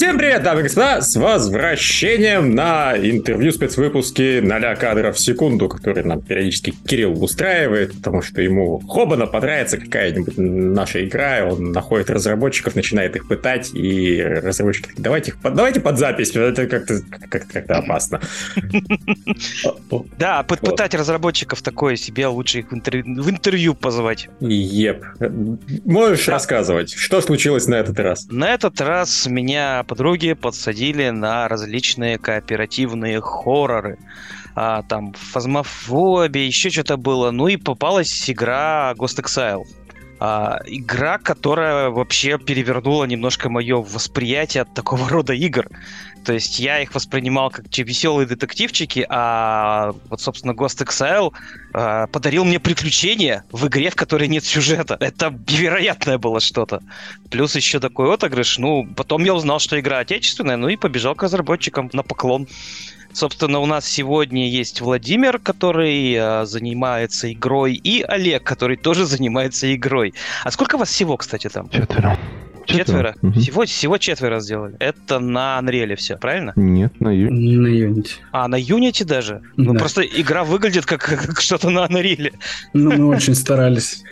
Всем привет, дамы и господа, с возвращением на интервью спецвыпуске 0 кадров в секунду, который нам периодически Кирилл устраивает, потому что ему хобана понравится какая-нибудь наша игра, он находит разработчиков, начинает их пытать, и разработчики говорят, давайте под запись, это как-то опасно. Да, пытать разработчиков такое себе, лучше их в интервью позвать. Еп. Можешь рассказывать, что случилось на этот раз? На этот раз меня подруги подсадили на различные кооперативные хорроры. Там фазмофобия, еще что-то было. Ну и попалась игра Ghost Exile. Игра, которая вообще перевернула немножко мое восприятие от такого рода игр. То есть я их воспринимал как веселые детективчики, а вот, собственно, Ghost Exile подарил мне приключения в игре, в которой нет сюжета. Это невероятное было что-то. Плюс еще такой отыгрыш. Ну, потом я узнал, что игра отечественная, ну и побежал к разработчикам на поклон. Собственно, у нас сегодня есть Владимир, который занимается игрой, и Олег, который тоже занимается игрой. А сколько вас всего, кстати, там? Четверо. Угу. Всего четверо сделали. Это на Unreal все, правильно? Нет, на Unity. Не на Unity. А, на Unity даже? Да. Ну, просто игра выглядит как что-то на Unreal. Ну, мы очень старались.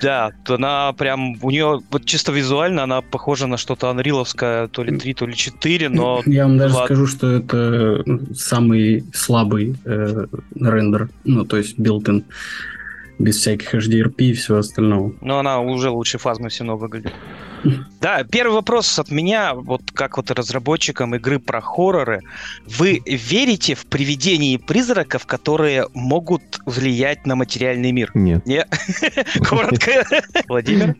Да, она прям, у нее вот чисто визуально она похожа на что-то анриловское, то ли 3, то ли 4, но... Я вам даже скажу, что это самый слабый рендер, ну то есть built-in, без всяких HDRP и всего остального. Но она уже лучше фазмы все равно выглядит. Да, первый вопрос от меня, вот как вот разработчикам игры про хорроры. Вы верите в привидения и призраков, которые могут влиять на материальный мир? Нет. Нет? Коротко. Владимир?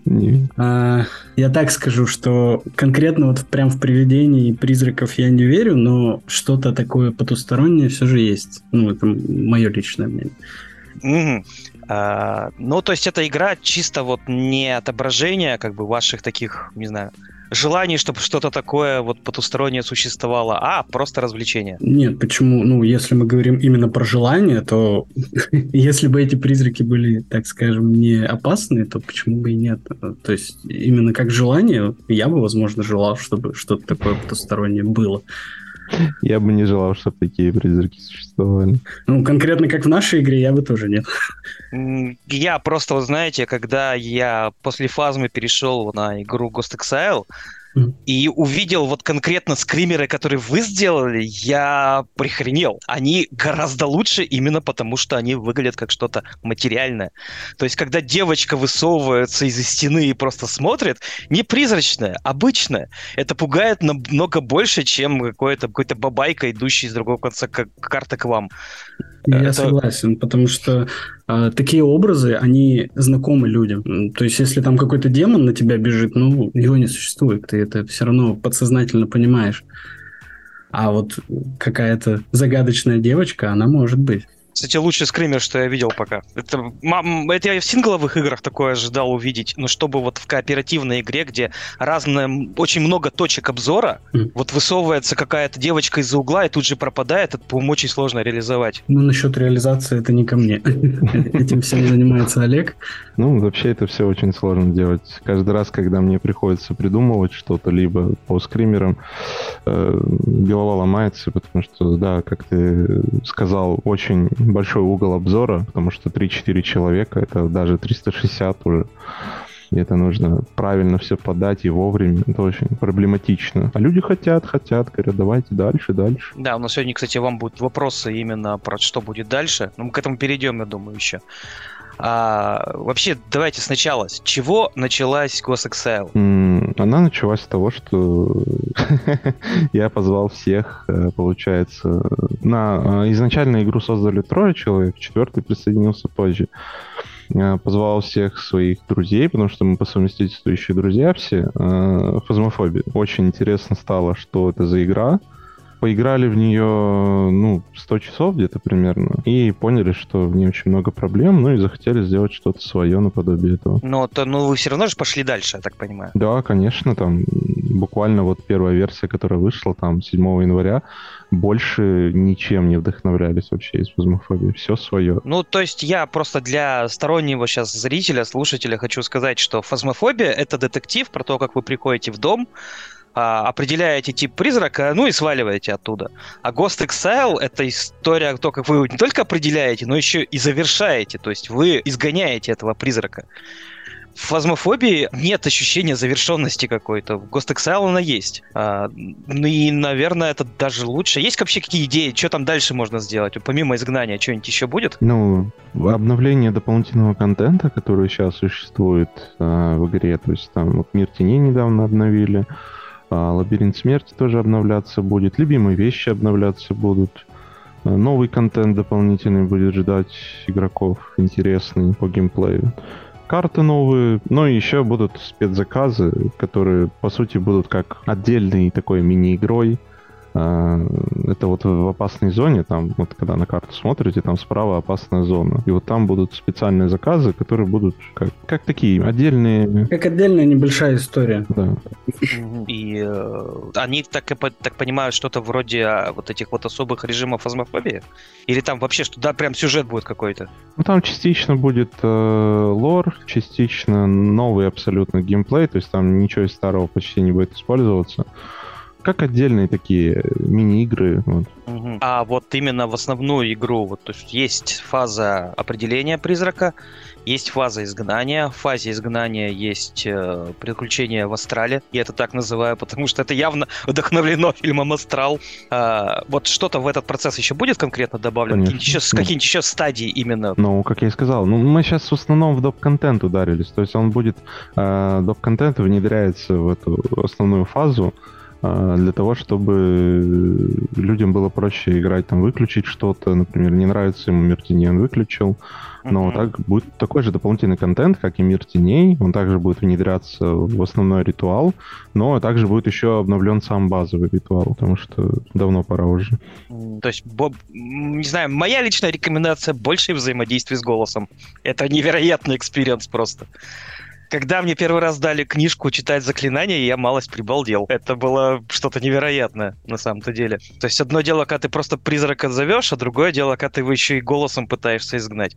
Я так скажу, что конкретно вот прям в привидений и призраков я не верю, но что-то такое потустороннее все же есть. Ну, это мое личное мнение. Ну, то есть эта игра чисто вот не отображение как бы ваших таких, не знаю, желаний, чтобы что-то такое вот потустороннее существовало, а просто развлечение. Нет, почему? Ну, если мы говорим именно про желание, то если бы эти призраки были, так скажем, не опасны, то почему бы и нет? То есть именно как желание я бы, возможно, желал, чтобы что-то такое потустороннее было. Я бы не желал, чтобы такие призраки существовали. Ну, конкретно как в нашей игре, я бы тоже нет. Я просто, вы знаете, когда я после фазмы перешел на игру Ghost Exile и увидел вот конкретно скримеры, которые вы сделали, я прихренел. Они гораздо лучше именно потому, что они выглядят как что-то материальное. То есть, когда девочка высовывается из-за стены и просто смотрит, не призрачное, обычное. Это пугает намного больше, чем какой-то бабайка, идущий с другого конца карты к вам. Я согласен, потому что такие образы, они знакомы людям. То есть, если там какой-то демон на тебя бежит, ну, его не существует. Ты это все равно подсознательно понимаешь. А вот какая-то загадочная девочка, она может быть. Кстати, лучший скример, что я видел пока. Это я в сингловых играх такое ожидал увидеть, но чтобы вот в кооперативной игре, где очень много точек обзора, вот высовывается какая-то девочка из-за угла и тут же пропадает, это, по-моему, очень сложно реализовать. Ну, насчет реализации это не ко мне. Этим всем занимается Олег. Ну, вообще это все очень сложно делать. Каждый раз, когда мне приходится придумывать что-то, либо по скримерам, голова ломается, потому что, да, как ты сказал, очень... большой угол обзора, потому что 3-4 человека, это даже 360 уже. Это нужно правильно все подать и вовремя. Это очень проблематично. А люди хотят, говорят, давайте дальше. Да, у нас сегодня, кстати, вам будут вопросы именно про что будет дальше. Но мы к этому перейдем, я думаю, еще. Вообще, давайте сначала. С чего началась Ghost Exile? Она началась с того, что я позвал всех, получается. Изначально игру создали 3 человек, 4-й присоединился позже. Позвал всех своих друзей, потому что мы по совместительству еще друзья все. Фазмофобия. Очень интересно стало, что это за игра. Поиграли в нее, 100 часов где-то примерно, и поняли, что в ней очень много проблем, и захотели сделать что-то свое наподобие этого. Но вы все равно же пошли дальше, я так понимаю. Да, конечно, там буквально вот первая версия, которая вышла там 7 января, больше ничем не вдохновлялись вообще из фазмофобии. Все свое. Ну, то есть я просто для стороннего сейчас зрителя, слушателя хочу сказать, что фазмофобия — это детектив про то, как вы приходите в дом, определяете тип призрака, ну и сваливаете оттуда. А Ghost Exile — это история о том, как вы не только определяете, но еще и завершаете, то есть вы изгоняете этого призрака. В «Фазмофобии» нет ощущения завершенности какой-то. В «Ghost Exile» она есть. И, наверное, это даже лучше. Есть вообще какие идеи, что там дальше можно сделать? Помимо изгнания, что-нибудь еще будет? Ну, обновление дополнительного контента, который сейчас существует в игре. То есть там вот «Мир Теней» недавно обновили, «Лабиринт смерти» тоже обновляться будет, любимые вещи обновляться будут. Новый контент дополнительный будет ждать игроков, интересный по геймплею. Карты новые, но еще будут спецзаказы, которые, по сути, будут как отдельной такой мини-игрой. Это вот в опасной зоне, там, вот когда на карту смотрите, там справа опасная зона. И вот там будут специальные заказы, которые будут как такие отдельные... Как отдельная небольшая история. Да. И они, так понимаю, что-то вроде вот этих вот особых режимов фазмофобии? Или там вообще что, да, прям сюжет будет какой-то? Ну, там частично будет лор, частично новый абсолютно геймплей, то есть там ничего из старого почти не будет использоваться. Как отдельные такие мини-игры. Вот. А вот именно в основную игру, вот, то есть фаза определения призрака, есть фаза изгнания. В фазе изгнания есть приключения в Астрале. Я это так называю, потому что это явно вдохновлено фильмом «Астрал». Вот что-то в этот процесс еще будет конкретно добавлено? Какие-нибудь еще стадии именно? Ну, как я и сказал, мы сейчас в основном в доп-контент ударились. То есть он будет... Доп-контент внедряется в эту основную фазу, для того, чтобы людям было проще играть, там, выключить что-то, например, не нравится ему «Мир Теней», он выключил, но так будет такой же дополнительный контент, как и «Мир Теней», он также будет внедряться в основной ритуал, но также будет еще обновлен сам базовый ритуал, потому что давно пора уже. То есть, не знаю, моя личная рекомендация — большее взаимодействие с голосом. Это невероятный экспириенс просто. Когда мне первый раз дали книжку читать заклинания, я малость прибалдел. Это было что-то невероятное, на самом-то деле. То есть одно дело, когда ты просто призрака зовешь, а другое дело, когда ты его еще и голосом пытаешься изгнать.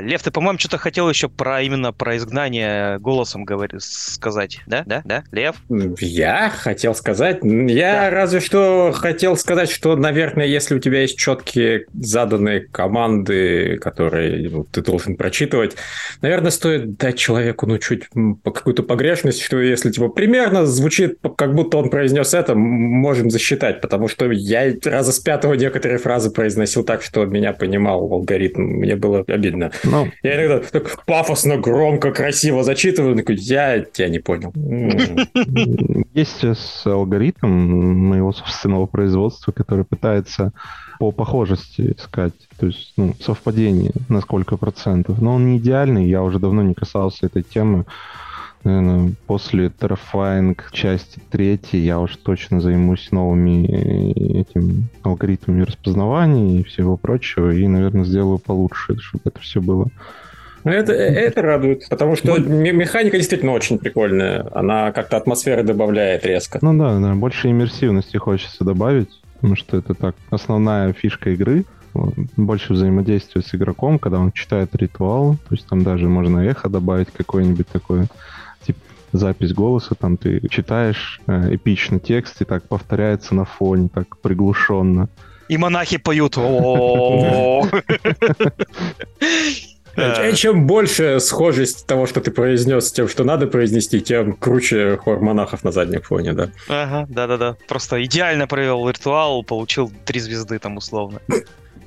Лев, ты, по-моему, что-то хотел еще про изгнание голосом сказать, да? Да, Лев? Я хотел сказать... Я разве что хотел сказать, что, наверное, если у тебя есть четкие заданные команды, которые ты должен прочитывать, наверное, стоит дать человеку, чуть какую-то погрешность, что если, примерно звучит, как будто он произнес это, можем засчитать, потому что я раза с пятого некоторые фразы произносил так, что меня понимал алгоритм. Мне было обидно. Ну, я иногда так пафосно, громко, красиво зачитываю, такой, я тебя не понял. Есть сейчас алгоритм моего собственного производства, который пытается по похожести искать, то есть совпадение на сколько процентов. Но он не идеальный, я уже давно не касался этой темы. Наверное, после TerraFirma части 3 я уж точно займусь новыми алгоритмами распознавания и всего прочего, и, наверное, сделаю получше, чтобы это все было. Это радует, потому что механика действительно очень прикольная, она как-то атмосферы добавляет резко. Ну да, больше иммерсивности хочется добавить, потому что это так основная фишка игры. Больше взаимодействия с игроком, когда он читает ритуал, то есть там даже можно эхо добавить какое-нибудь такое, типа запись голоса, там ты читаешь эпичный текст, и так повторяется на фоне, так приглушенно. И монахи поют. Чем больше схожесть того, что ты произнес, с тем, что надо произнести, тем круче хор монахов на заднем фоне, да. Ага, да-да-да. Просто идеально провел ритуал, получил 3 звезды там условно.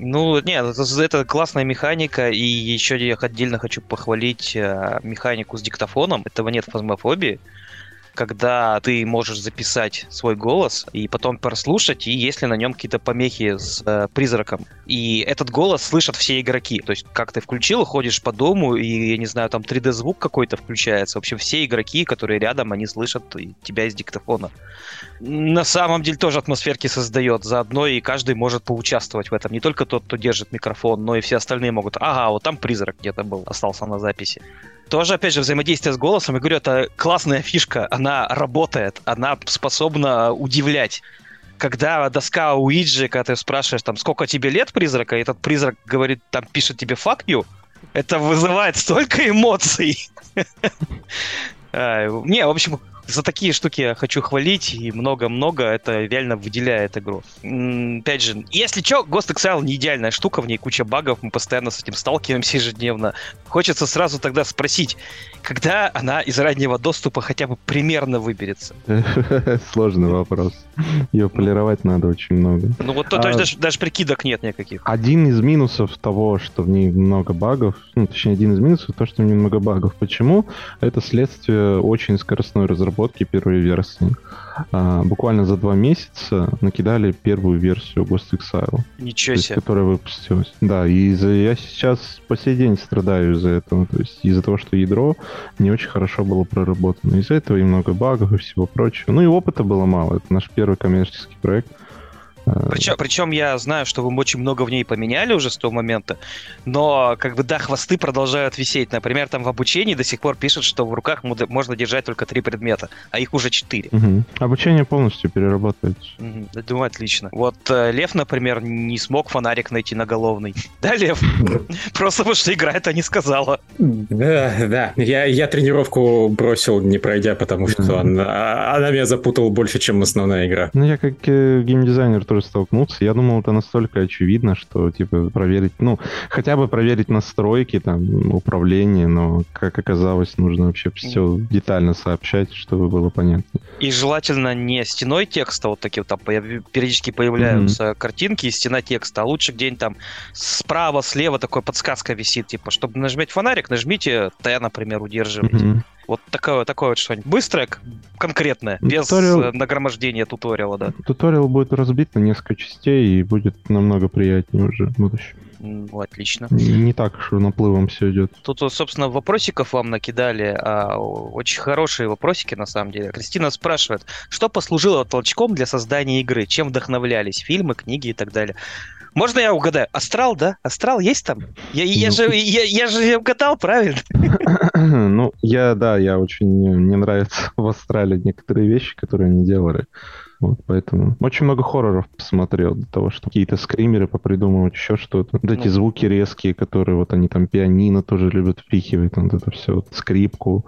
Ну, нет, это классная механика, и еще я отдельно хочу похвалить механику с диктофоном. Этого нет в «Фазмофобии», когда ты можешь записать свой голос и потом прослушать, и если на нем какие-то помехи с призраком. И этот голос слышат все игроки. То есть, как ты включил, ходишь по дому, и, я не знаю, там 3D-звук какой-то включается. В общем, все игроки, которые рядом, они слышат тебя из диктофона. На самом деле тоже атмосферки создает заодно, и каждый может поучаствовать в этом. Не только тот, кто держит микрофон, но и все остальные могут. Ага, вот там призрак где-то был, остался на записи. Тоже, опять же, взаимодействие с голосом. Я говорю, это классная фишка. Она работает, она способна удивлять. Когда доска Уиджи, когда ты спрашиваешь, там, сколько тебе лет, призрака, и этот призрак говорит, там, пишет тебе «fuck you», это вызывает столько эмоций. Не, в общем, За такие штуки я хочу хвалить, и много-много, это реально выделяет игру. Опять же, если что, Ghost Exile не идеальная штука, в ней куча багов, мы постоянно с этим сталкиваемся ежедневно. Хочется сразу тогда спросить, когда она из раннего доступа хотя бы примерно выберется? Сложный вопрос. Ее полировать надо очень много. Ну вот то есть даже прикидок нет никаких. Один из минусов того, что в ней много багов, ну точнее один из минусов, то, что в ней много багов. Почему? Это следствие очень скоростной разработки первой версии. Буквально за 2 месяца накидали первую версию Ghost Exile. Ничего себе. Которая выпустилась. Да, и я сейчас по сей день страдаю из-за этого. То есть из-за того, что ядро не очень хорошо было проработано. Из-за этого и много багов и всего прочего. Ну и опыта было мало. Это наш первый коммерческий проект. Причем я знаю, что вы очень много в ней поменяли уже с того момента, но как бы да, хвосты продолжают висеть. Например, там в обучении до сих пор пишут, что в руках можно держать только 3 предмета, а их уже 4. Угу. Обучение полностью перерабатывается. Угу. Думаю, отлично. Вот Лев, например, не смог фонарик найти наголовный. Да, Лев? Просто потому что игра это не сказала. Да, я тренировку бросил, не пройдя, потому что она меня запутала больше, чем основная игра. Ну, я как геймдизайнер тоже столкнулся. Я думал, это настолько очевидно, что, типа, проверить, ну, хотя бы проверить настройки, там, управление, но, как оказалось, нужно вообще все детально сообщать, чтобы было понятно. И желательно не стеной текста, вот такие вот там периодически появляются картинки и стена текста, а лучше где-нибудь там справа, слева такая подсказка висит, типа, чтобы нажать фонарик, нажмите Т, например, удерживайте. Вот такое вот что-нибудь быстрое, конкретное, без нагромождения туториала, да. Туториал будет разбит на несколько частей и будет намного приятнее уже в будущем. Ну, отлично. Не так, что наплывом все идет. Тут, собственно, вопросиков вам накидали. Очень хорошие вопросики, на самом деле. Кристина спрашивает, что послужило толчком для создания игры? Чем вдохновлялись? Фильмы, книги и так далее. Можно я угадаю? Астрал, да? Астрал есть там? Я же угадал, правильно? Ну, я очень... Мне нравятся в Астрале некоторые вещи, которые они делали. Вот, поэтому... Очень много хорроров посмотрел до того, что какие-то скримеры попридумывают, еще что-то. Вот эти звуки резкие, которые вот они там пианино тоже любят впихивать, вот это все, вот, скрипку.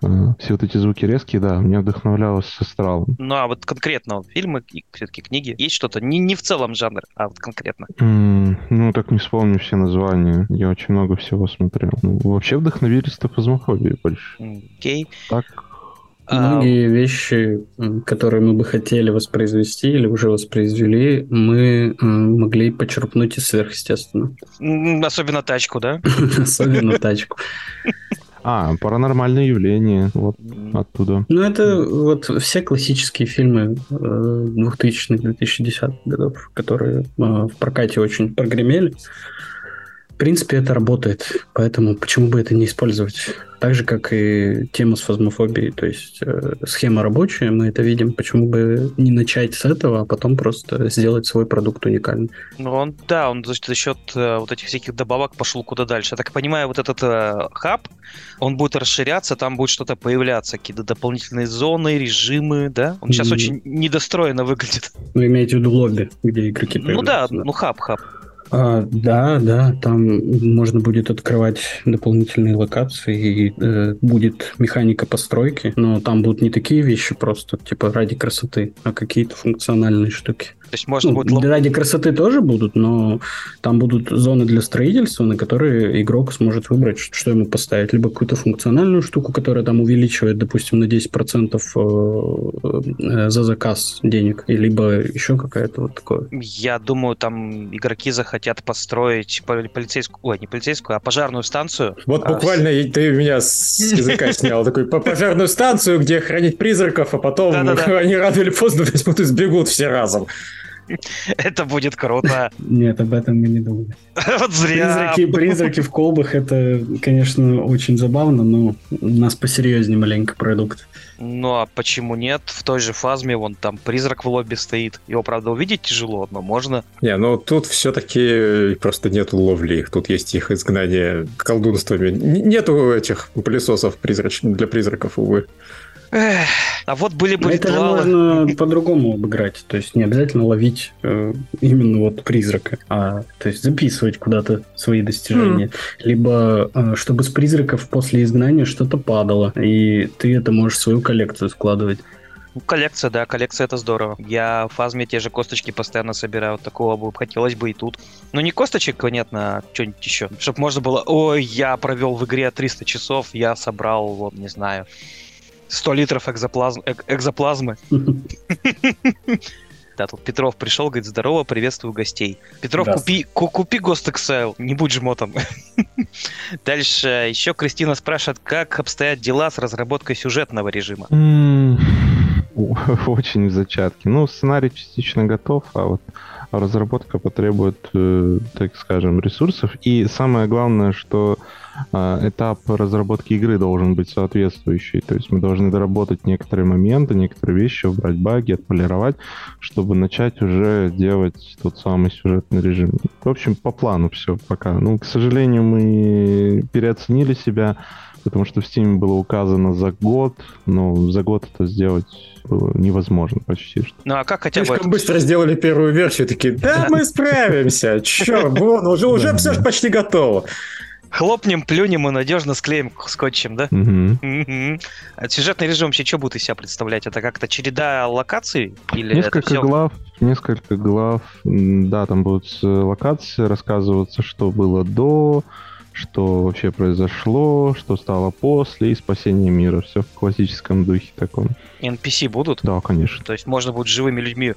Все вот эти звуки резкие, да, меня вдохновлялось с Астралом. Ну, а вот конкретно фильмы, все-таки книги, есть что-то? Не в целом жанр, а вот конкретно. Ну, так не вспомню все названия. Я очень много всего смотрел. Ну, вообще вдохновились-то фазмофобией больше. Окей. Так... Многие вещи, которые мы бы хотели воспроизвести или уже воспроизвели, мы могли почерпнуть и сверхъестественно. Особенно тачку, да? Особенно тачку. Паранормальное явление, вот оттуда. Ну, это вот все классические фильмы 2000-2010 годов, которые в прокате очень прогремели. В принципе, это работает, поэтому почему бы это не использовать? Так же, как и тема с фазмофобией, то есть схема рабочая, мы это видим, почему бы не начать с этого, а потом просто сделать свой продукт уникальным. Ну, он за счет вот этих всяких добавок пошел куда дальше. Я так понимаю, вот этот хаб, он будет расширяться, там будет что-то появляться, какие-то дополнительные зоны, режимы, да? Он сейчас очень недостроенно выглядит. Вы имеете в виду лобби, где игроки появляются? Ну да, хаб. Да, там можно будет открывать дополнительные локации, и будет механика постройки, но там будут не такие вещи просто, типа ради красоты, а какие-то функциональные штуки. То есть можно будет... Ради красоты тоже будут, но там будут зоны для строительства, на которые игрок сможет выбрать, что ему поставить. Либо какую-то функциональную штуку, которая там увеличивает, допустим, на 10% за заказ денег, либо еще какая-то вот такое. Я думаю, там игроки захотят построить пожарную станцию. Вот буквально ты меня с языка снял. Такой, пожарную станцию, где хранить призраков, а потом они рано или поздно возьмут и сбегут все разом. Это будет круто. Нет, об этом мы не думали. Вот зря. Призраки в колбах, это, конечно, очень забавно, но у нас посерьезнее маленько продукт. Ну, а почему нет? В той же фазме вон там призрак в лобби стоит. Его, правда, увидеть тяжело, но можно. Не, ну тут все-таки просто нет ловли их. Тут есть их изгнание колдунствами. Нету этих пылесосов для призраков, увы. Эх, а вот были бы ритуалы. Это можно по-другому обыграть. То есть не обязательно ловить именно вот призрака, а то есть записывать куда-то свои достижения. Либо чтобы с призраков после изгнания что-то падало, и ты это можешь в свою коллекцию складывать. Коллекция, да, коллекция — это здорово. Я в Фазме те же косточки постоянно собираю. Такого бы хотелось бы и тут. Ну, не косточек, понятно, а что-нибудь еще. Чтобы можно было: ой, я провел в игре 300 часов, я собрал, вот, не знаю, 100 литров экзоплазмы. Да, тут Петров пришел, говорит: здорово, приветствую гостей. Петров, купи Ghost Exile, не будь жмотом. Дальше еще Кристина спрашивает, как обстоят дела с разработкой сюжетного режима. Очень в зачатке. Ну, сценарий частично готов, а вот разработка потребует, так скажем, ресурсов. И самое главное, что этап разработки игры должен быть соответствующий. То есть мы должны доработать некоторые моменты, некоторые вещи, убрать баги, отполировать, чтобы начать уже делать тот самый сюжетный режим. В общем, по плану все пока. Ну, к сожалению, мы переоценили себя, потому что в Steam было указано за год, но за год это сделать было невозможно почти что. Ну а как хотя бы... Слишком быстро сделали первую версию, такие: да, мы справимся, чё, вон, уже все почти готово. Хлопнем, плюнем и надежно склеим скотчем, да? Сюжетный режим вообще что будет из себя представлять? Это как-то череда локаций? Или несколько глав, да, там будут локации рассказываться, что было до... что вообще произошло, что стало после, и спасение мира. Все в классическом духе таком. NPC будут? Да, конечно. То есть можно будет с живыми людьми,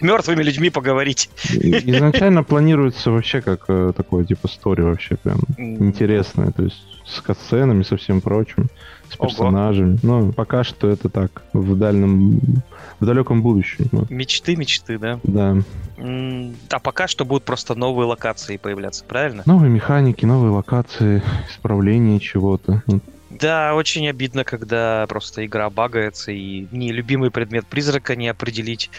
мертвыми людьми поговорить. Изначально планируется вообще как такое, типа, стори вообще прям интересное, то есть с катсценами, со всем прочим, с персонажами. Ну, пока что это так, в далеком будущем. Вот. Мечты, да? Да. А пока что будут просто новые локации появляться, правильно? Новые механики, новые локации, исправление чего-то. Да, очень обидно, когда просто игра багается, и нелюбимый предмет призрака не определить,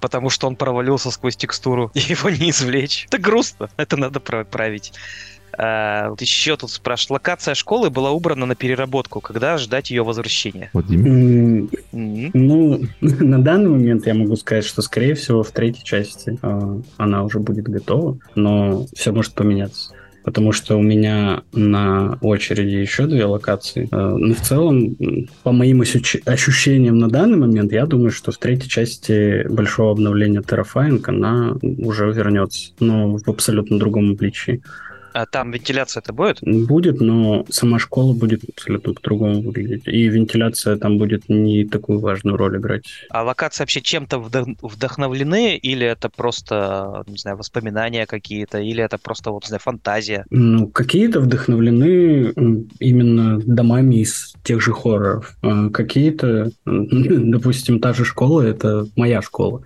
потому что он провалился сквозь текстуру, и его не извлечь. Это грустно, это надо править. Еще тут спрашивают, локация школы была убрана на переработку. Когда ждать ее возвращения? Ну, на данный момент я могу сказать, что, скорее всего, в третьей части она уже будет готова, но все может поменяться. Потому что у меня на очереди еще две локации. Но в целом, по моим ощущениям на данный момент, я думаю, что в третьей части большого обновления TerraFirma она уже вернется, но в абсолютно другом обличии. А там вентиляция-то будет? Будет, но сама школа будет абсолютно по-другому выглядеть. И вентиляция там будет не такую важную роль играть. А локации вообще чем-то вдохновлены? Или это просто, не знаю, воспоминания какие-то? Или это просто, вот, не знаю, фантазия? Ну, какие-то вдохновлены именно домами из тех же хорроров. А какие-то, допустим, та же школа, это моя школа.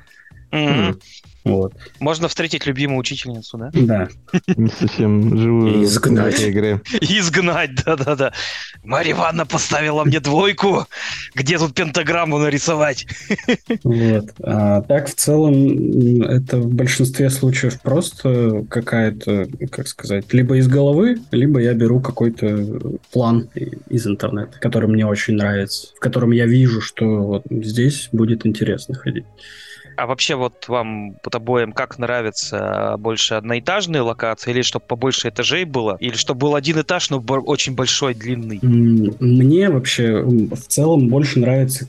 Вот. Можно встретить любимую учительницу, да? Да. Не совсем живую. И изгнать. Изгнать, да-да-да. Марья Ивановна поставила мне 2. Где тут пентаграмму нарисовать? Вот. А так, в целом, это в большинстве случаев просто какая-то, как сказать, либо из головы, либо я беру какой-то план из интернета, который мне очень нравится, в котором я вижу, что вот здесь будет интересно ходить. А вообще вот вам под обоим как нравится? Больше одноэтажные локации, или чтобы побольше этажей было? Или чтобы был один этаж, но очень большой, длинный? Мне вообще в целом больше нравятся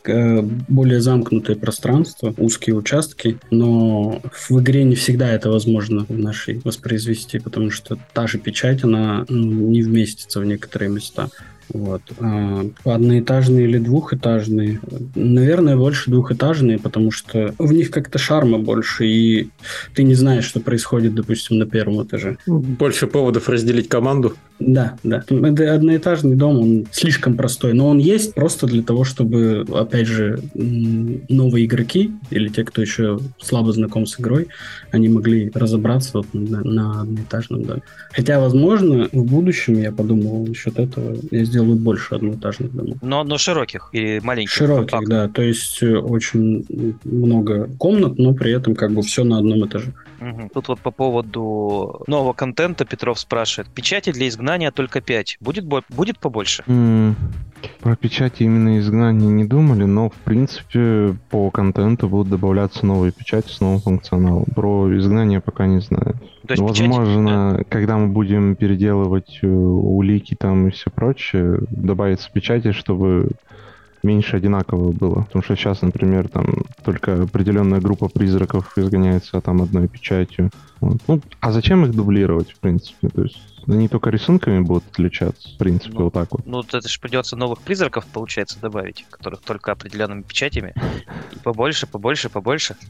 более замкнутые пространства, узкие участки. Но в игре не всегда это возможно в нашей воспроизвести, потому что та же печать, она не вместится в некоторые места. Вот. Одноэтажные или двухэтажные? Наверное, больше двухэтажные, потому что в них как-то шарма больше, и ты не знаешь, что происходит, допустим, на первом этаже. Больше поводов разделить команду? Да. Одноэтажный дом, он слишком простой, но он есть просто для того, чтобы, опять же, новые игроки или те, кто еще слабо знаком с игрой, они могли разобраться вот на одноэтажном доме. Хотя, возможно, в будущем, я подумал насчет этого, я сделают больше одноэтажных домов. Но широких и маленьких. Широких, компактных. Да. То есть очень много комнат, но при этом как бы все на одном этаже. Угу. Тут вот по поводу нового контента Петров спрашивает. Печати для изгнания только 5. Будет побольше? Про печати именно изгнания не думали, но в принципе по контенту будут добавляться новые печати с новым функционалом. Про изгнание пока не знаю. Возможно, печати, когда мы будем переделывать улики там и все прочее, добавится печати, чтобы меньше одинаково было. Потому что сейчас, например, там только определенная группа призраков изгоняется там одной печатью. Вот. Ну, а зачем их дублировать, в принципе? То есть они только рисунками будут отличаться, в принципе, вот так вот. Ну, это же придется новых призраков, получается, добавить, которых только определенными печатями. И побольше.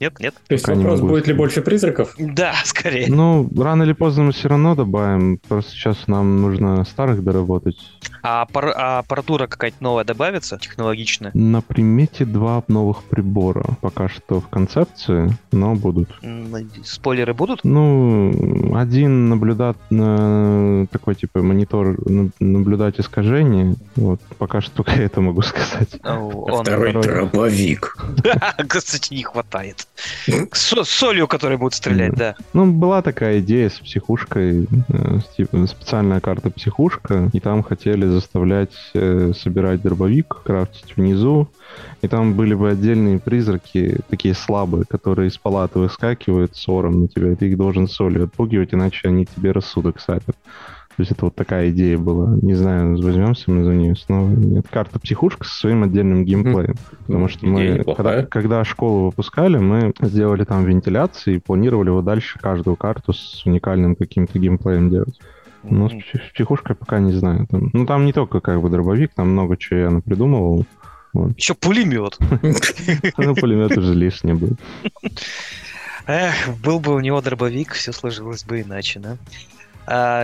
Нет. То есть вопрос, будет ли больше призраков? Да, скорее. Ну, рано или поздно мы все равно добавим. Просто сейчас нам нужно старых доработать. А аппаратура какая-то новая добавится, технологичная? На примете 2 новых прибора. Пока что в концепции, но будут. Спойлеры будут? Ну, один такой, типа, монитор наблюдать искажения. Вот, пока что только это могу сказать. Второй дробовик. Кстати, не хватает. С солью, которая будет стрелять, да. Ну, была такая идея с психушкой, типа, специальная карта психушка, и там хотели заставлять собирать дробовик, крафтить внизу, и там были бы отдельные призраки, такие слабые, которые из палаты выскакивают с ором на тебя, и ты их должен солью отпугивать, иначе они тебе рассудок сапят. То есть это вот такая идея была. Не знаю, возьмемся мы за нее снова. Нет. Карта психушка со своим отдельным геймплеем. Потому что мы, когда школу выпускали, мы сделали там вентиляции и планировали вот дальше каждую карту с уникальным каким-то геймплеем делать. Но с психушкой пока не знаю. Ну там не только как бы дробовик, там много чего я напридумывал. Вот. Еще пулемет. Ну, пулемет уже лишний был. Эх, был бы у него дробовик, все сложилось бы иначе, да?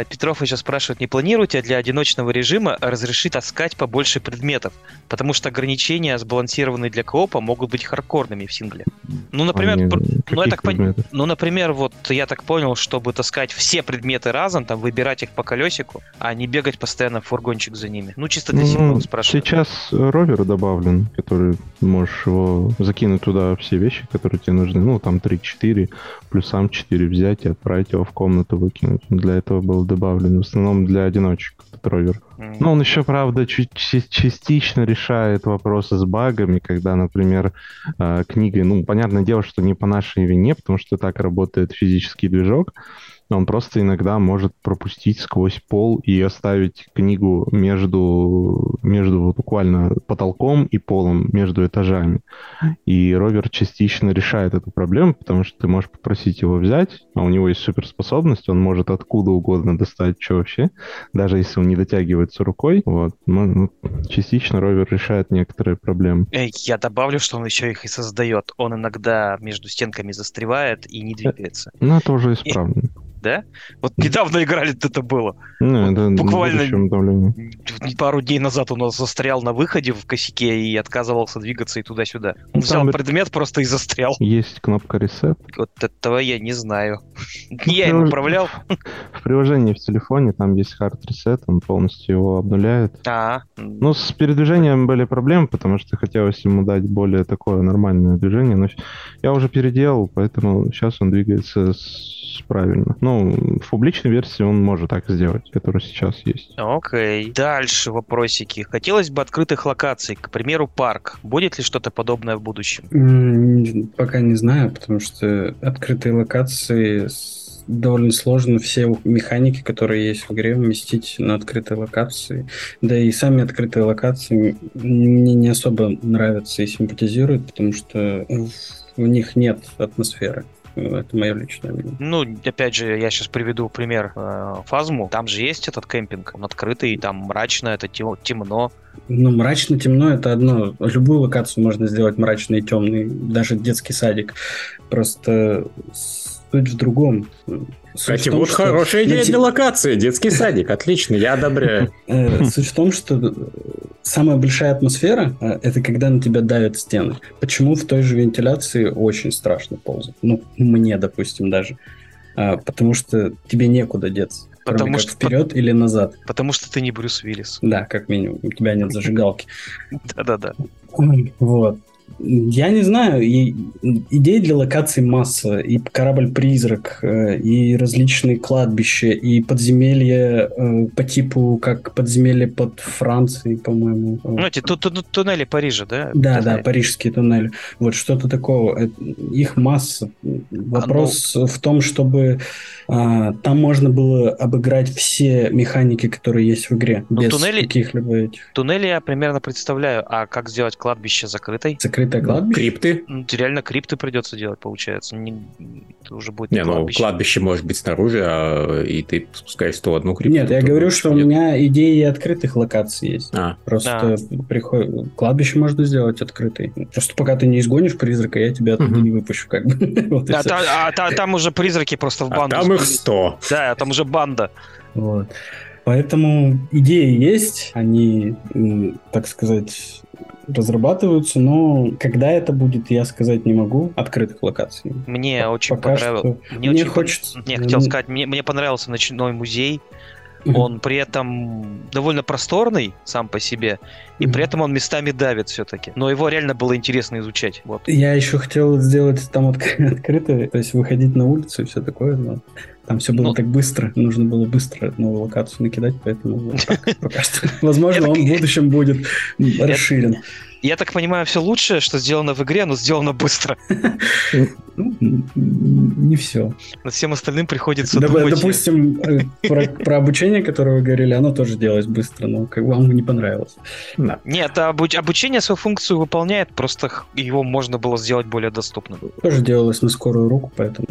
Петров еще спрашивает, не планируете для одиночного режима разрешить таскать побольше предметов? Потому что ограничения, сбалансированные для коопа, могут быть хардкорными в сингле. Ну, например, вот я так понял, чтобы таскать все предметы разом, там выбирать их по колесику, а не бегать постоянно в фургончик за ними. Ну, чисто для сингла спрашивают. Сейчас ровер добавлен, который можешь его закинуть туда все вещи, которые тебе нужны. Ну, там 3-4, плюс сам 4 взять и отправить его в комнату, выкинуть. Для этого был добавлен в основном для одиночек ровер. Но он еще, правда, частично решает вопросы с багами, когда, например, книгой, ну, понятное дело, что не по нашей вине, потому что так работает физический движок, он просто иногда может пропустить сквозь пол и оставить книгу между вот буквально потолком и полом, между этажами. И ровер частично решает эту проблему, потому что ты можешь попросить его взять, а у него есть суперспособность, он может откуда угодно достать что вообще, даже если он не дотягивается рукой. Вот. Частично ровер решает некоторые проблемы. Я добавлю, что он еще их и создает. Он иногда между стенками застревает и не двигается. Ну, это уже исправлено. Да? Вот недавно играли, это было. Буквально пару дней назад он застрял на выходе в косяке и отказывался двигаться и туда-сюда. Он взял предмет просто и застрял. Есть кнопка reset. Вот этого я не знаю. Не я им управлял. В приложении в телефоне там есть hard reset, он полностью его обнуляет. Ну, с передвижением были проблемы, потому что хотелось ему дать более такое нормальное движение. Но я уже переделал, поэтому сейчас он двигается правильно. Ну, в публичной версии он может так сделать, которая сейчас есть. Окей. Дальше вопросики. Хотелось бы открытых локаций, к примеру, парк. Будет ли что-то подобное в будущем? Пока не знаю, потому что открытые локации довольно сложно все механики, которые есть в игре, вместить на открытые локации. Да и сами открытые локации мне не особо нравятся и симпатизируют, потому что в них нет атмосферы. Это мое личное мнение. Ну, опять же, я сейчас приведу пример Фазму. Там же есть этот кемпинг, он открытый, там мрачно, это темно. Ну, мрачно, темно — это одно. Любую локацию можно сделать мрачной и темной, даже детский садик. Просто суть в другом. Кстати, вот хорошая идея для локации. Детский садик, отлично, я одобряю. Суть в том, что самая большая атмосфера — это когда на тебя давят стены. Почему в той же вентиляции очень страшно ползать? Ну, мне, допустим, даже. Потому что тебе некуда деться. Потому что вперед или назад. Потому что ты не Брюс Уиллис. Да, как минимум. У тебя нет зажигалки. Да-да-да. Вот. Я не знаю. Идей для локаций масса. И корабль-призрак, и различные кладбища, и подземелья по типу, как подземелья под Францией, по-моему. Ну, эти туннели Парижа, да? Да-да, парижские туннели. Вот что-то такого. Их масса. Вопрос в том, чтобы там можно было обыграть все механики, которые есть в игре. Ну, без каких-либо этих. Туннели я примерно представляю. А как сделать кладбище закрытой? Закрытое кладбище? Крипты? Реально крипты придется делать, получается. Это уже будет не кладбище. Ну, кладбище может быть снаружи, и ты спускаешься в одну крипту. Нет, я говорю, что у меня идеи открытых локаций есть. Просто кладбище можно сделать открытой. Просто пока ты не изгонишь призрака, я тебя оттуда не выпущу. Как бы. Вот а там уже призраки просто в банду. А там их 100. Да, а там уже банда. Вот. Поэтому идеи есть, они, так сказать, разрабатываются, но когда это будет, я сказать не могу. Открытых локаций. Мне очень понравилось. Мне хочется. Я хотел сказать, мне понравился ночной музей. Он при этом довольно просторный сам по себе, и при этом он местами давит все-таки. Но его реально было интересно изучать. Вот. Я еще хотел сделать там открытое, то есть выходить на улицу и все такое, но там все было так быстро, нужно было быстро новую локацию накидать, поэтому вот так пока что. Возможно, он в будущем будет расширен. Я так понимаю, все лучшее, что сделано в игре, но сделано быстро. Не все. Над всем остальным приходится думать. Допустим, про обучение, которое вы говорили, оно тоже делалось быстро, но вам не понравилось. Нет, обучение свою функцию выполняет, просто его можно было сделать более доступным. Тоже делалось на скорую руку, поэтому...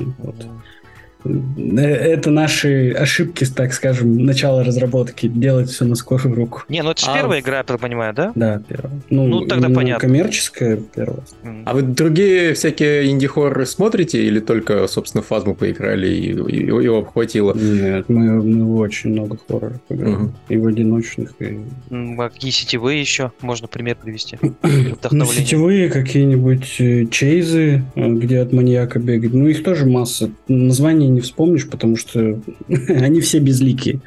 Это наши ошибки, так скажем, начала разработки, делать все на скорую руку. Не, ну это же первая игра, я понимаю, да? Да, первая. Ну тогда понятно. Коммерческая первая. А вы другие всякие инди-хорроры смотрите или только, собственно, Фазму поиграли и его хватило? Нет, мы очень много хорроров играли. И в одиночных, и... Какие сетевые еще? Можно пример привести. Ну, сетевые какие-нибудь чейзы, где от маньяка бегать. Ну, их тоже масса. Названий не вспомнишь, потому что они все безликие.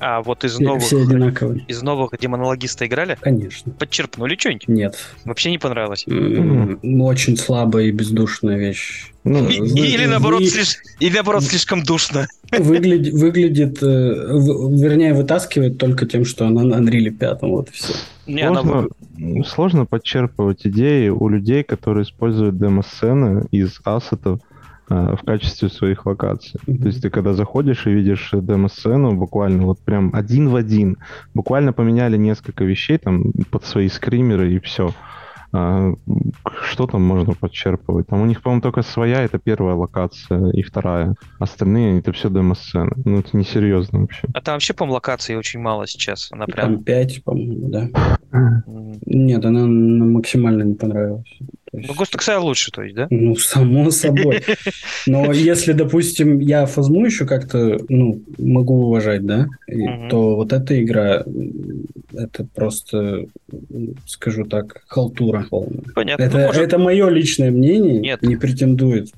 А вот из новых демонологисты играли? Конечно. Подчерпнули что-нибудь? Нет. Вообще не понравилось? Очень слабая и бездушная вещь. Или наоборот слишком душно. Выглядит, вернее, вытаскивает только тем, что она на Unreal 5, вот и все. Сложно подчерпывать идеи у людей, которые используют демо-сцены из ассетов в качестве своих локаций. То есть ты когда заходишь и видишь демо-сцену, буквально вот прям один в один, буквально поменяли несколько вещей там под свои скримеры и все. Что там можно подчерпывать? Там у них, по-моему, только своя, это первая локация, и вторая. Остальные — это все демо-сцены. Ну, это несерьезно вообще. А там вообще, по-моему, локаций очень мало сейчас. Она прям... Там 5, по-моему, да. Нет, она максимально не понравилась. Ну, Ghost Exile лучше, то есть, да? Ну, само собой. Но если, допустим, я Фазму еще как-то, могу уважать, да, то вот эта игра, это просто, скажу так, халтура полная. Понятно. Это мое личное мнение, не претендует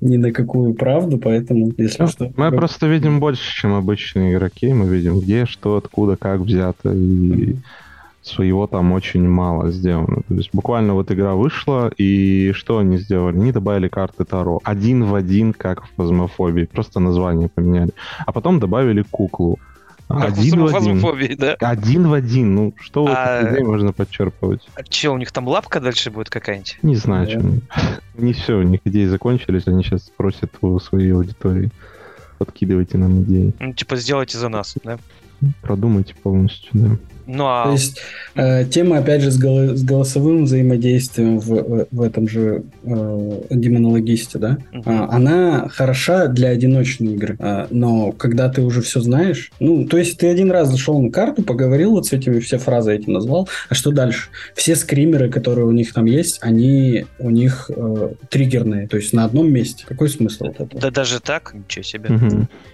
ни на какую правду, поэтому, если что... Мы просто видим больше, чем обычные игроки, мы видим, где, что, откуда, как взято, и... Своего там очень мало сделано. То есть буквально вот игра вышла, и что они сделали? Они добавили карты Таро. Один в один, как в Фазмофобии. Просто название поменяли. А потом добавили куклу. Один в один. Да? Один в один. Ну, что в этой идее можно подчерпывать? А че, у них там лапка дальше будет какая-нибудь? Не знаю, что у них. Не все, у них идеи закончились, они сейчас просят у своей аудитории: подкидывайте нам идеи. Ну, типа, сделайте за нас, да? Продумайте полностью, да. То есть тема, опять же, с голосовым взаимодействием в этом же демонологисте, да, она хороша для одиночной игры, но когда ты уже все знаешь, то есть ты один раз зашел на карту, поговорил вот с этими, все фразы эти назвал, а что дальше? Все скримеры, которые у них там есть, они у них триггерные, то есть на одном месте. Какой смысл от этого? Да даже так? Ничего себе.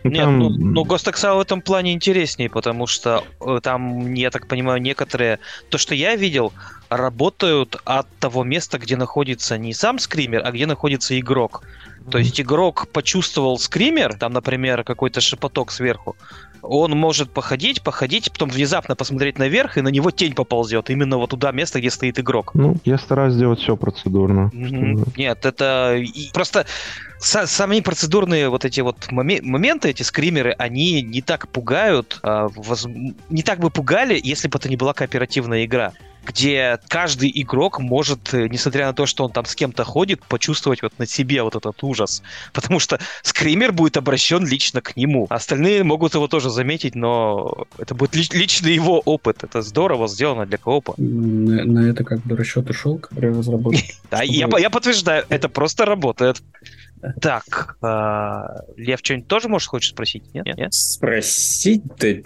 Нет, там... Ghost Exile в этом плане интереснее, потому что там, я так понимаю, некоторые, то, что я видел, работают от того места, где находится не сам скример, а где находится игрок. То есть игрок почувствовал скример, там, например, какой-то шепоток сверху, он может походить, потом внезапно посмотреть наверх, и на него тень поползет, именно вот туда место, где стоит игрок. Ну, я стараюсь делать все процедурно. Нет, это... Просто сами процедурные вот эти вот моменты, эти скримеры, они не так пугают, не так бы пугали, если бы это не была кооперативная игра, где каждый игрок может, несмотря на то, что он там с кем-то ходит, почувствовать вот на себе вот этот ужас. Потому что скример будет обращен лично к нему. Остальные могут его тоже заметить, но это будет личный его опыт. Это здорово сделано для коопа. На это как бы расчет ушел, который разработчик. Да, я подтверждаю, это просто работает. Так, Лев, что-нибудь тоже, может, хочешь спросить? Нет? Спросить-то?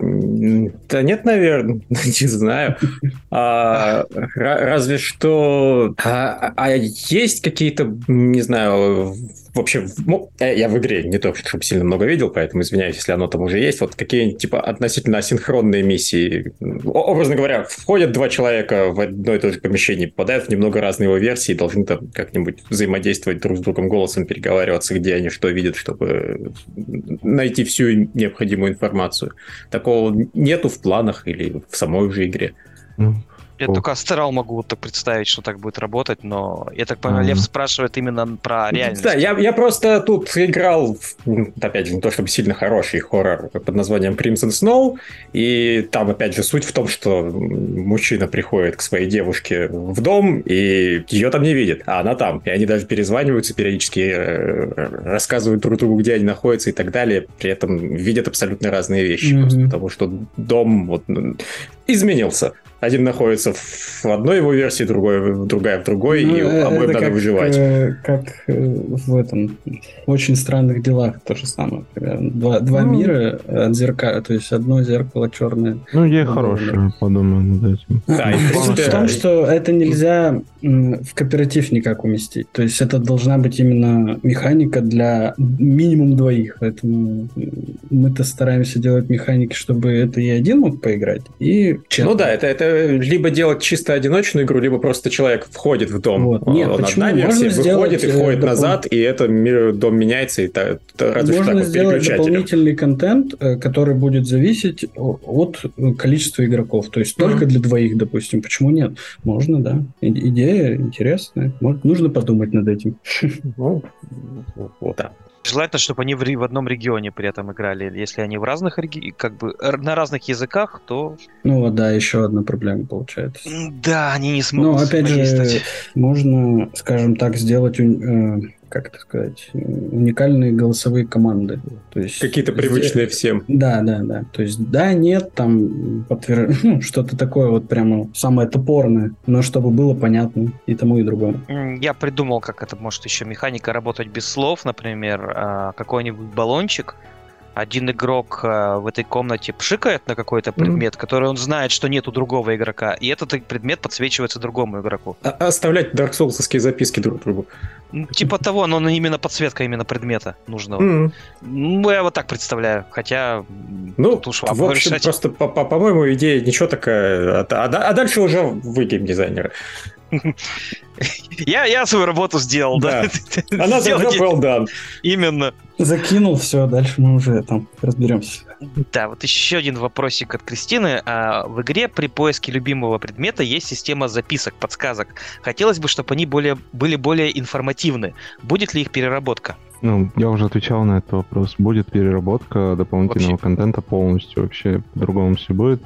Да нет, наверное, не знаю. Разве что... А есть какие-то, не знаю... Вообще, ну, я в игре не то, чтобы сильно много видел, поэтому извиняюсь, если оно там уже есть. Вот какие-нибудь, типа, относительно асинхронные миссии. Образно говоря, входят два человека в одно и то же помещение, попадают в немного разные его версии, должны там как-нибудь взаимодействовать друг с другом, голосом переговариваться, где они что видят, чтобы найти всю необходимую информацию. Такого нету в планах или в самой уже игре. Я только Астрал могу вот так представить, что так будет работать, но я так понимаю, Лев спрашивает именно про реальность. Да, я просто тут играл, опять же, не то чтобы сильно хороший хоррор под названием Примс Сноу, и там, опять же, суть в том, что мужчина приходит к своей девушке в дом, и ее там не видит, а она там. И они даже перезваниваются периодически, рассказывают друг другу, где они находятся и так далее, при этом видят абсолютно разные вещи, просто потому что дом вот изменился. Один находится в одной его версии, другая в другой, ну, и обоим надо выживать. Как в этом «Очень странных делах» то же самое. Примерно. Два мира от зеркала, то есть одно зеркало черное. Ну, я хорошее подумал над этим. Да, в том, что это нельзя в кооператив никак уместить. То есть это должна быть именно механика для минимум двоих. Поэтому мы-то стараемся делать механики, чтобы это и один мог поиграть, и честно. Ну да, это либо делать чисто одиночную игру, либо просто человек входит в дом. Вот. Нет, он одна версия, выходит и входит назад, и это дом меняется, и разве что так вот переключателем. Можно сделать дополнительный контент, который будет зависеть от количества игроков. То есть только для двоих, допустим. Почему нет? Можно, да. Идея интересная. Нужно подумать над этим. Вот так. Желательно, чтобы они в одном регионе при этом играли. Если они в разных как бы на разных языках, то... Ну да, еще одна проблема получается. Да, они не смогут. Но опять же, можно, скажем так, сделать... как это сказать, уникальные голосовые команды. То есть какие-то привычные всем. Да. То есть да, нет, там что-то такое вот прямо самое топорное, но чтобы было понятно и тому, и другому. Я придумал, как это может еще механика работать без слов, например, какой-нибудь баллончик. Один игрок в этой комнате пшикает на какой-то предмет, который он знает, что нет у другого игрока, и этот предмет подсвечивается другому игроку. Оставлять Dark Souls-овские записки друг другу. Типа того, но именно подсветка именно предмета нужного. Ну, я вот так представляю, хотя... Ну, в общем, просто, по-моему, идея ничего такая... А дальше уже вы геймдизайнеры. Я свою работу сделал, да. Она за well done. Именно. Закинул, все, дальше мы уже там разберемся. Да, вот еще один вопросик от Кристины. В игре при поиске любимого предмета есть система записок, подсказок. Хотелось бы, чтобы они были более информативны. Будет ли их переработка? Ну, я уже отвечал на этот вопрос. Будет переработка дополнительного контента полностью. Вообще по-другому все будет.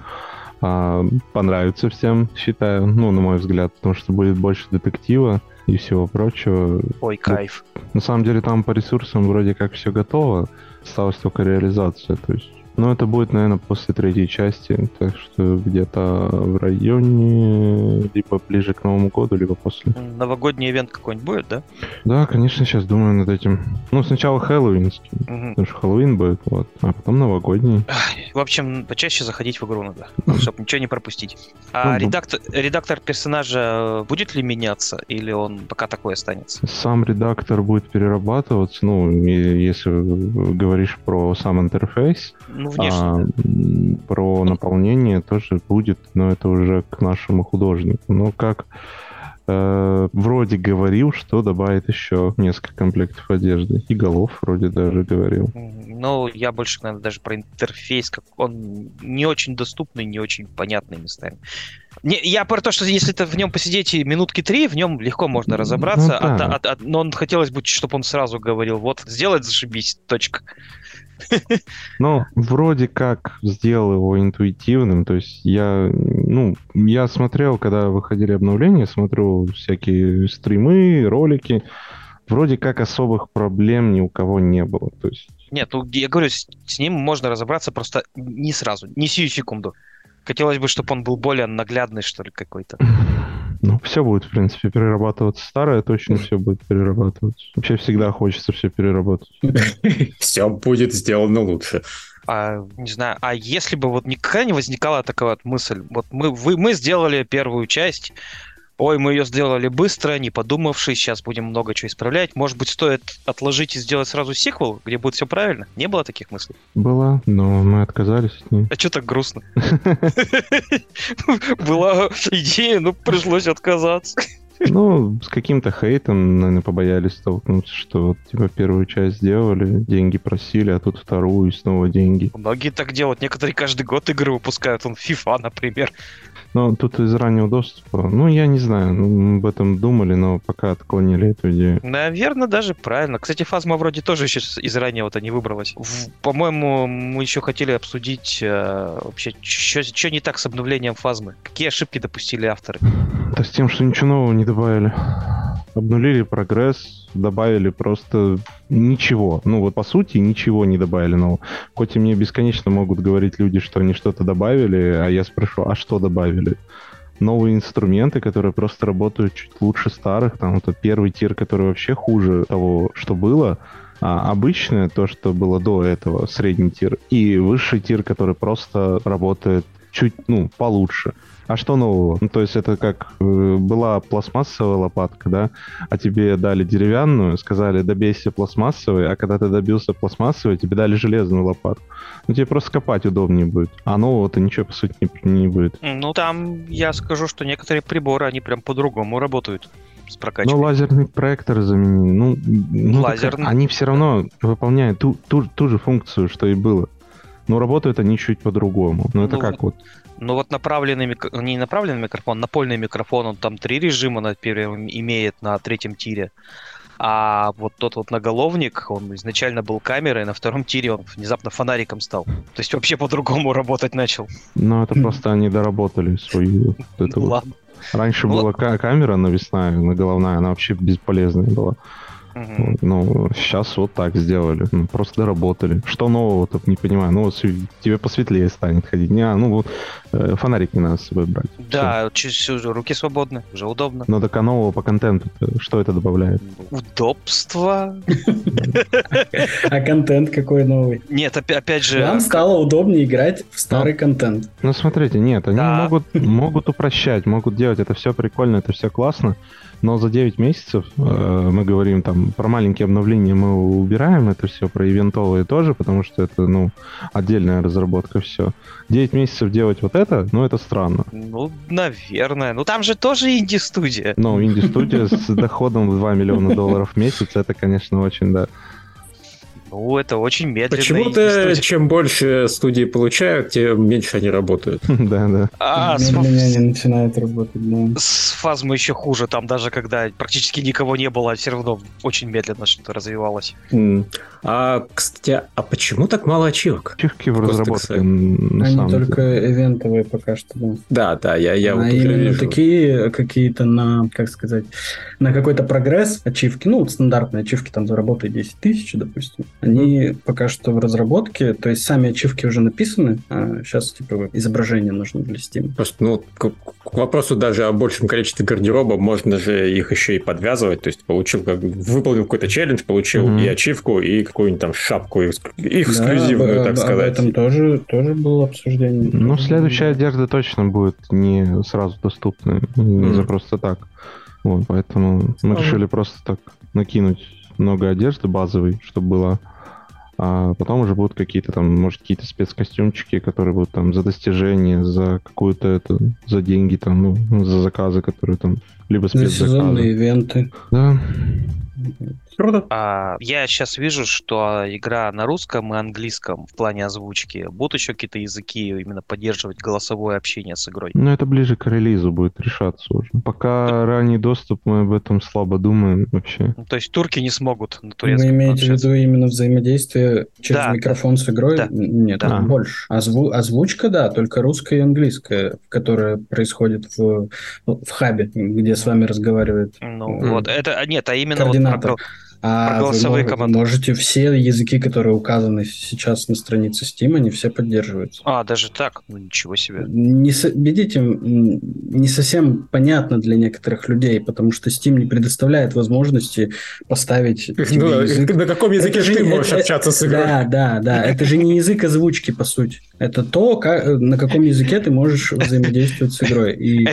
Понравится всем, считаю, ну, на мой взгляд, потому что будет больше детектива и всего прочего. Ой, кайф. На самом деле там по ресурсам вроде как все готово, осталась только реализация, то есть. Ну, это будет, наверное, после третьей части, так что где-то в районе, либо ближе к Новому году, либо после. Новогодний ивент какой-нибудь будет, да? Да, конечно, сейчас думаю над этим. Ну, сначала хэллоуинский, потому что Хэллоуин будет, вот, а потом новогодний. В общем, почаще заходить в игру надо, чтобы ничего не пропустить. А редактор персонажа будет ли меняться, или он пока такой останется? Сам редактор будет перерабатываться, ну, если говоришь про сам интерфейс. Ну, внешне, да. Про наполнение тоже будет, но это уже к нашему художнику. Но как Вроде говорил, что добавит еще несколько комплектов одежды. И голов вроде даже говорил. Ну, я больше, наверное, даже про интерфейс. Как он не очень доступный, не очень понятный местами. Я про то, что если ты в нем посидеть минутки три, в нем легко можно разобраться. Ну, да. Но хотелось бы, чтобы он сразу говорил, вот, сделать, зашибись, точка. Ну, вроде как сделал его интуитивным, то есть я смотрел, когда выходили обновления, смотрю всякие стримы, ролики, вроде как особых проблем ни у кого не было, то есть... Нет, ну, я говорю, с ним можно разобраться просто не сразу, не сию секунду. Хотелось бы, чтобы он был более наглядный, что ли, какой-то. Ну, все будет, в принципе, перерабатываться. Старое точно все будет перерабатываться. Вообще всегда хочется все переработать. Все будет сделано лучше. Не знаю, а если бы вот никогда не возникала такая вот мысль? Вот мы сделали первую часть, ой, мы ее сделали быстро, не подумавшись, сейчас будем много чего исправлять. Может быть, стоит отложить и сделать сразу сиквел, где будет все правильно? Не было таких мыслей? Было, но мы отказались от нее. А что так грустно? Была идея, но пришлось отказаться. Ну, с каким-то хейтом, наверное, побоялись столкнуться, что вот, типа, первую часть сделали, деньги просили, а тут вторую, и снова деньги. Многие так делают, некоторые каждый год игры выпускают, он FIFA, например. Ну, тут из раннего доступа, ну, я не знаю, мы об этом думали, но пока отклонили эту идею. Наверное, даже правильно. Кстати, Фазма вроде тоже еще из раннего-то не выбралась. По-моему, мы еще хотели обсудить вообще, что не так с обновлением Фазмы, какие ошибки допустили авторы. Да с тем, что ничего нового не добавили. Обнулили прогресс, добавили просто ничего. Ну вот по сути ничего не добавили нового. Хоть и мне бесконечно могут говорить люди, что они что-то добавили, а я спрошу, а что добавили? Новые инструменты, которые просто работают чуть лучше старых. Там вот первый тир, который вообще хуже того, что было. А обычное, то, что было до этого, средний тир. И высший тир, который просто работает чуть, получше. А что нового? Ну, то есть это как была пластмассовая лопатка, да? А тебе дали деревянную, сказали, добейся пластмассовой, а когда ты добился пластмассовой, тебе дали железную лопатку. Ну, тебе просто копать удобнее будет. А нового-то ничего, по сути, не будет. Ну, там я скажу, что некоторые приборы, они прям по-другому работают с прокачкой. Ну, лазерный проектор заменили. Лазерный. Они все равно выполняют ту же функцию, что и было. Но работают они чуть по-другому. Но это как вот... Ну вот напольный микрофон, он там 3 режима, например, имеет на 3-м тире. А вот тот вот наголовник, он изначально был камерой, на 2-м тире он внезапно фонариком стал. То есть вообще по-другому работать начал. Ну это просто они доработали свою... Раньше была камера навесная, наголовная, она вообще бесполезная была. Угу. Ну, сейчас вот так сделали. Просто доработали. Что нового-то, не понимаю. Ну, вот тебе посветлее станет ходить. Фонарик не надо с собой брать. Да, руки свободны, уже удобно. Но так а нового по контенту что это добавляет? Удобство. А контент какой новый? Нет, опять же... Нам стало удобнее играть в старый контент. Ну, смотрите, нет, они могут упрощать, могут делать. Это все прикольно, это все классно. Но за 9 месяцев мы говорим там про маленькие обновления, мы убираем это все, про ивентовые тоже, потому что это, отдельная разработка, все. 9 месяцев делать вот это, это странно. Ну, наверное. Ну, там же тоже инди-студия. Ну, инди-студия с доходом в $2 миллиона в месяц, это, конечно, очень, да. Ну, это очень медленно. Почему-то, чем больше студии получают, тем меньше они работают. Да. Медленно начинают работать. С Фазмой еще хуже. Там даже, когда практически никого не было, все равно очень медленно что-то развивалось. А, кстати, почему так мало ачивок? Ачивки в разработке. Они только ивентовые пока что. Да, я вот вижу. Такие какие-то на какой-то прогресс ачивки. Ну, стандартные ачивки, там заработай 10 тысяч, допустим. Они пока что в разработке, то есть сами ачивки уже написаны, а сейчас типа изображение нужно для Steam. Просто, к вопросу даже о большем количестве гардероба, можно же их еще и подвязывать, то есть выполнил какой-то челлендж, получил и ачивку, и какую-нибудь там шапку эксклюзивную, так сказать. Об этом тоже было обсуждение. Ну, следующая одежда точно будет не сразу доступна, не просто так. Вот, поэтому мы решили просто так накинуть много одежды базовой, чтобы была. А потом уже будут какие-то там, может, какие-то спецкостюмчики, которые будут там за достижение, за какую-то это, за деньги там, ну, за заказы, которые там, либо спецзаказы. Сезонные ивенты. Да. Круто. Я сейчас вижу, что игра на русском и английском в плане озвучки. Будут еще какие-то языки именно поддерживать голосовое общение с игрой? Ну, это ближе к релизу будет решаться уже. Пока ранний доступ, мы об этом слабо думаем вообще. Ну, то есть турки не смогут на турецком? Вы имеете в виду именно взаимодействие через микрофон с игрой? Да. Нет, больше. Озвучка, да, только русская и английская, которая происходит в хабе, где с вами разговаривает. Ну, вот это, нет, а именно вот про голосовые команды. Можете все языки, которые указаны сейчас на странице Steam, они все поддерживаются. Даже так? Ну, ничего себе. Видите, не совсем понятно для некоторых людей, потому что Steam не предоставляет возможности поставить... На каком языке ты можешь общаться с игрой? Да. Это же не язык озвучки, по сути. Это то, на каком языке ты можешь взаимодействовать с игрой.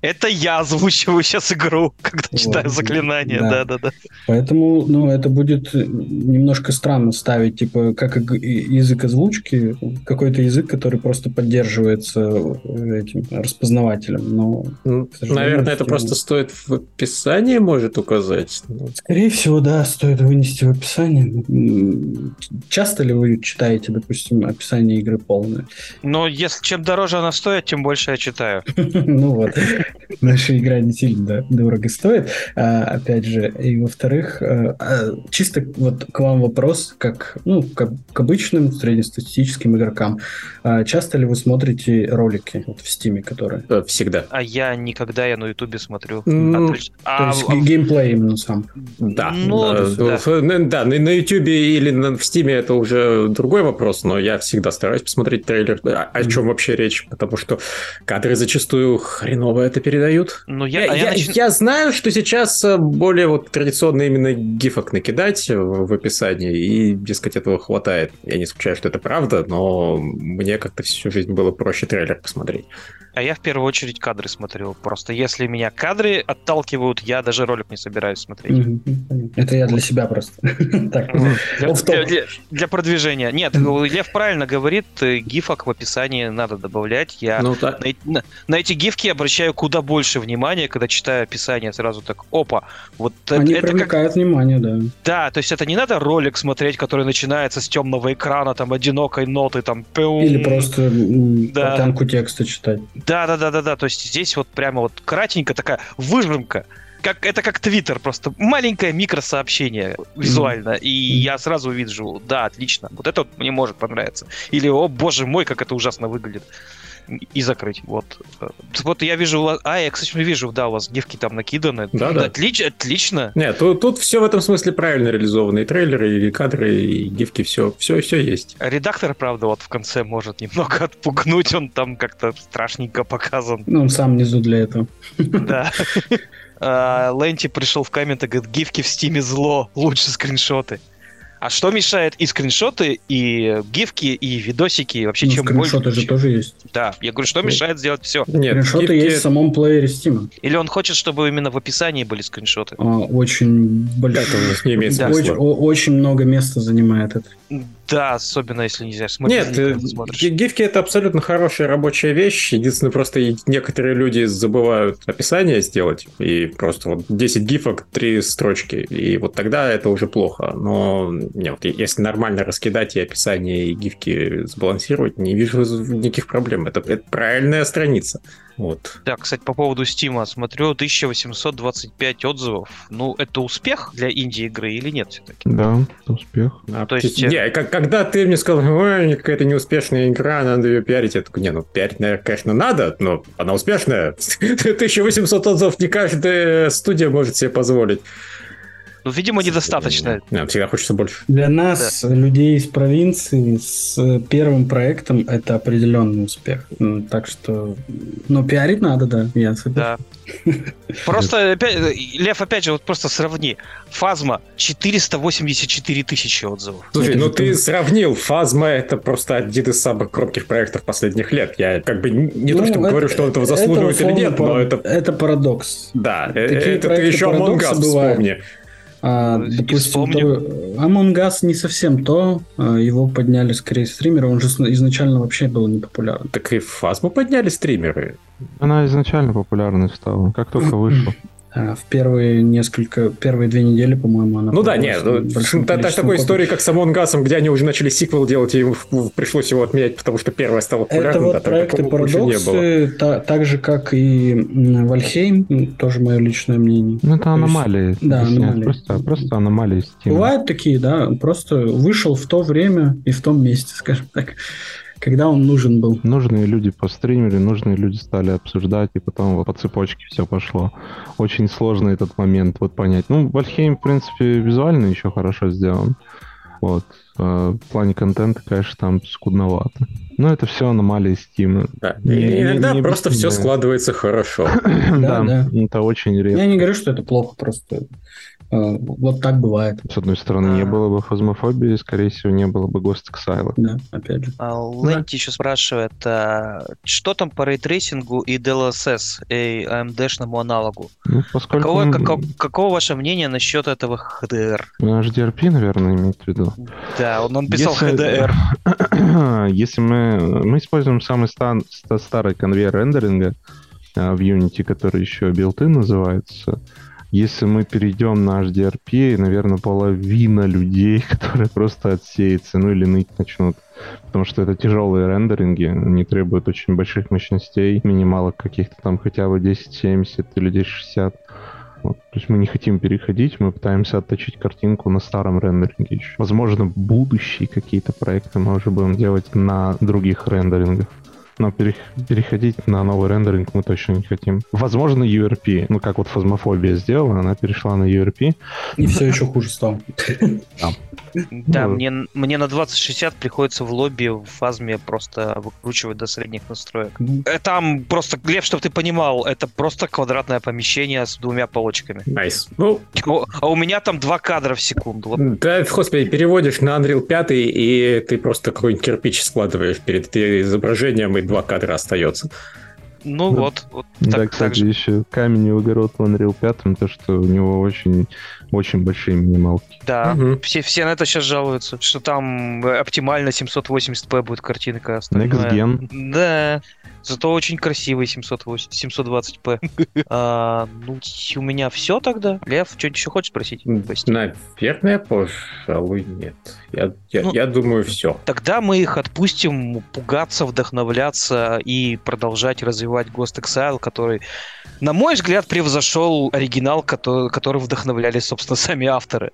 Это я озвучиваю сейчас игру, когда читаю заклинания. Да. Поэтому, это будет немножко странно ставить, типа, как язык озвучки, какой-то язык, который просто поддерживается этим распознавателем. Но, наверное, это просто стоит в описании, может, указать? Скорее всего, да, стоит вынести в описание. Часто ли вы читаете, допустим, описание игры полное? Но если чем дороже она стоит, тем больше я читаю. Ну вот. Наша игра не сильно дорого стоит. Опять же, и во-вторых, чисто вот к вам вопрос, как к обычным среднестатистическим игрокам. Часто ли вы смотрите ролики в Steam, которые? Всегда. А я никогда, я на Ютубе смотрю. То есть геймплей именно сам. Да. Да, на Ютубе или в Steam это уже другой вопрос, но я всегда стараюсь посмотреть трейлер. О чем вообще речь? Потому что кадры зачастую хреново это передают. Я знаю, что сейчас более традиционно именно гифок накидать в описании, и, дескать, этого хватает. Я не исключаю, что это правда, но мне как-то всю жизнь было проще трейлер посмотреть. А я в первую очередь кадры смотрю. Просто если меня кадры отталкивают, я даже ролик не собираюсь смотреть. Это я для себя просто. Для продвижения. Нет, Лев правильно говорит, гифок в описании надо добавлять. Я на эти гифки обращаю куда больше внимания, когда читаю описание, сразу так, опа. Они привлекают внимание, да. Да, то есть это не надо ролик смотреть, который начинается с темного экрана, там, одинокой ноты, там, пэум. Или просто картинку текста читать. Да, то есть здесь вот прямо вот кратенько такая выжимка. Это как Твиттер, просто маленькое микросообщение визуально, и я сразу вижу, да, отлично, вот это вот мне может понравиться. Или, о боже мой, как это ужасно выглядит. И закрыть, Вот я вижу у вас... я, кстати, вижу, да, у вас гифки там накиданы. Да. Отлично. Нет, тут все в этом смысле правильно реализовано. И трейлеры, и кадры, и гифки, все есть. Редактор, правда, в конце может немного отпугнуть, он там как-то страшненько показан. Он сам внизу для этого. Да. Ленти пришел в комменты, говорит, гифки в Стиме зло, лучше скриншоты. А что мешает и скриншоты, и гифки, и видосики, и вообще чем больше... Скриншоты же тоже есть. Да, я говорю, что мешает сделать все. Нет, скриншоты есть в самом плеере Steam. Или он хочет, чтобы именно в описании были скриншоты? Очень большой. Очень много места занимает это. Да, особенно если нельзя смотреть. Нет, гифки это абсолютно хорошая рабочая вещь. Единственное, просто некоторые люди забывают описание сделать. И просто 10 гифок, 3 строчки. И вот тогда это уже плохо. Но нет, если нормально раскидать и описание, и гифки сбалансировать, не вижу никаких проблем. Это правильная страница. Да, кстати, по поводу Steam смотрю, 1825 отзывов. Ну, это успех для инди-игры или нет все-таки? Да, успех. То есть... Не, когда ты мне сказал, ой, какая-то неуспешная игра, надо ее пиарить, я такой, пиарить, наверное, конечно, надо, но она успешная. 1800 отзывов не каждая студия может себе позволить. Видимо, недостаточно. Всегда хочется больше. Для нас, людей из провинции, с первым проектом это определенный успех. Так что... Но пиарить надо, да. Я согласен. Да. Просто, Лев, опять же, просто сравни. Фазма 484 000 отзывов. Слушай, ты сравнил. Фазма это просто один из самых громких проектов последних лет. Я как бы не то, что говорю, что он этого заслуживает или нет, но это... Это парадокс. Да. Это ты еще Among Us вспомни. Допустим, Among Us не совсем то. Его подняли скорее стримеры. Он же изначально вообще был непопулярен. Так и Фазму подняли стримеры. Она изначально популярной стала, как только вышла. В первые 2 недели, по-моему, она... Ну да, нет, даже такой истории, как с Among Us, где они уже начали сиквел делать, и пришлось его отменять, потому что первая стала популярной. Это вот проекты парадоксы, так же, как и Valheim, тоже мое личное мнение. Ну это аномалии. Да, аномалии. Просто аномалии. Бывают такие, да, просто вышел в то время и в том месте, скажем так. Когда он нужен был. Нужные люди постримили, нужные люди стали обсуждать, и потом по цепочке все пошло. Очень сложно этот момент вот понять. Ну, Valheim, в принципе, визуально еще хорошо сделан. Вот. В плане контента, конечно, там скудновато. Но это все аномалии Steam. Да. Иногда просто все складывается хорошо. Да, это очень редко. Я не говорю, что это плохо, просто... Вот так бывает. С одной стороны, не было бы фазмофобии, скорее всего, не было бы Ghost Exile. Да, опять же. Лэнти еще спрашивает, что там по рейтрейсингу и DLSS, и AMD-шному аналогу? Ну, поскольку... Каково ваше мнение насчет этого HDR? HDRP, наверное, имеет в виду. Да, он писал HDR. Если мы используем самый старый конвейер рендеринга в Unity, который еще built-in называется. Если мы перейдем на HDRP, наверное, половина людей, которые просто отсеются, ну или ныть начнут. Потому что это тяжелые рендеринги, они требуют очень больших мощностей, минималок каких-то там хотя бы 1070 или 1060. Вот. То есть мы не хотим переходить, мы пытаемся отточить картинку на старом рендеринге еще. Возможно, в будущие какие-то проекты мы уже будем делать на других рендерингах. Но переходить на новый рендеринг мы точно не хотим. Возможно, URP. Ну, как вот фазмофобия сделала, она перешла на URP. И все еще хуже стало. Да, мне на 2060 приходится в лобби в фазме просто выкручивать до средних настроек. Там просто, Глеб, чтобы ты понимал, это просто квадратное помещение с 2 полочками. Найс. А у меня там 2 кадра в секунду. Да, господи, переводишь на Unreal 5, и ты просто какой-нибудь кирпич складываешь перед изображением, и 2 кадра остается. Ну да. вот так, да, кстати, так же. Еще камень в огород в Unreal 5, то, что у него очень, очень большие минималки. Да, все на это сейчас жалуются, что там оптимально 780p будет картинка остальная. Next Gen. Да, зато очень красивый 720p. У меня все тогда. Лев, что-нибудь еще хочешь спросить? Наверное, пожалуй, нет. Я думаю, все. Тогда мы их отпустим пугаться, вдохновляться и продолжать развивать Ghost Exile, который, на мой взгляд, превзошел оригинал, который вдохновляли, собственно, сами авторы.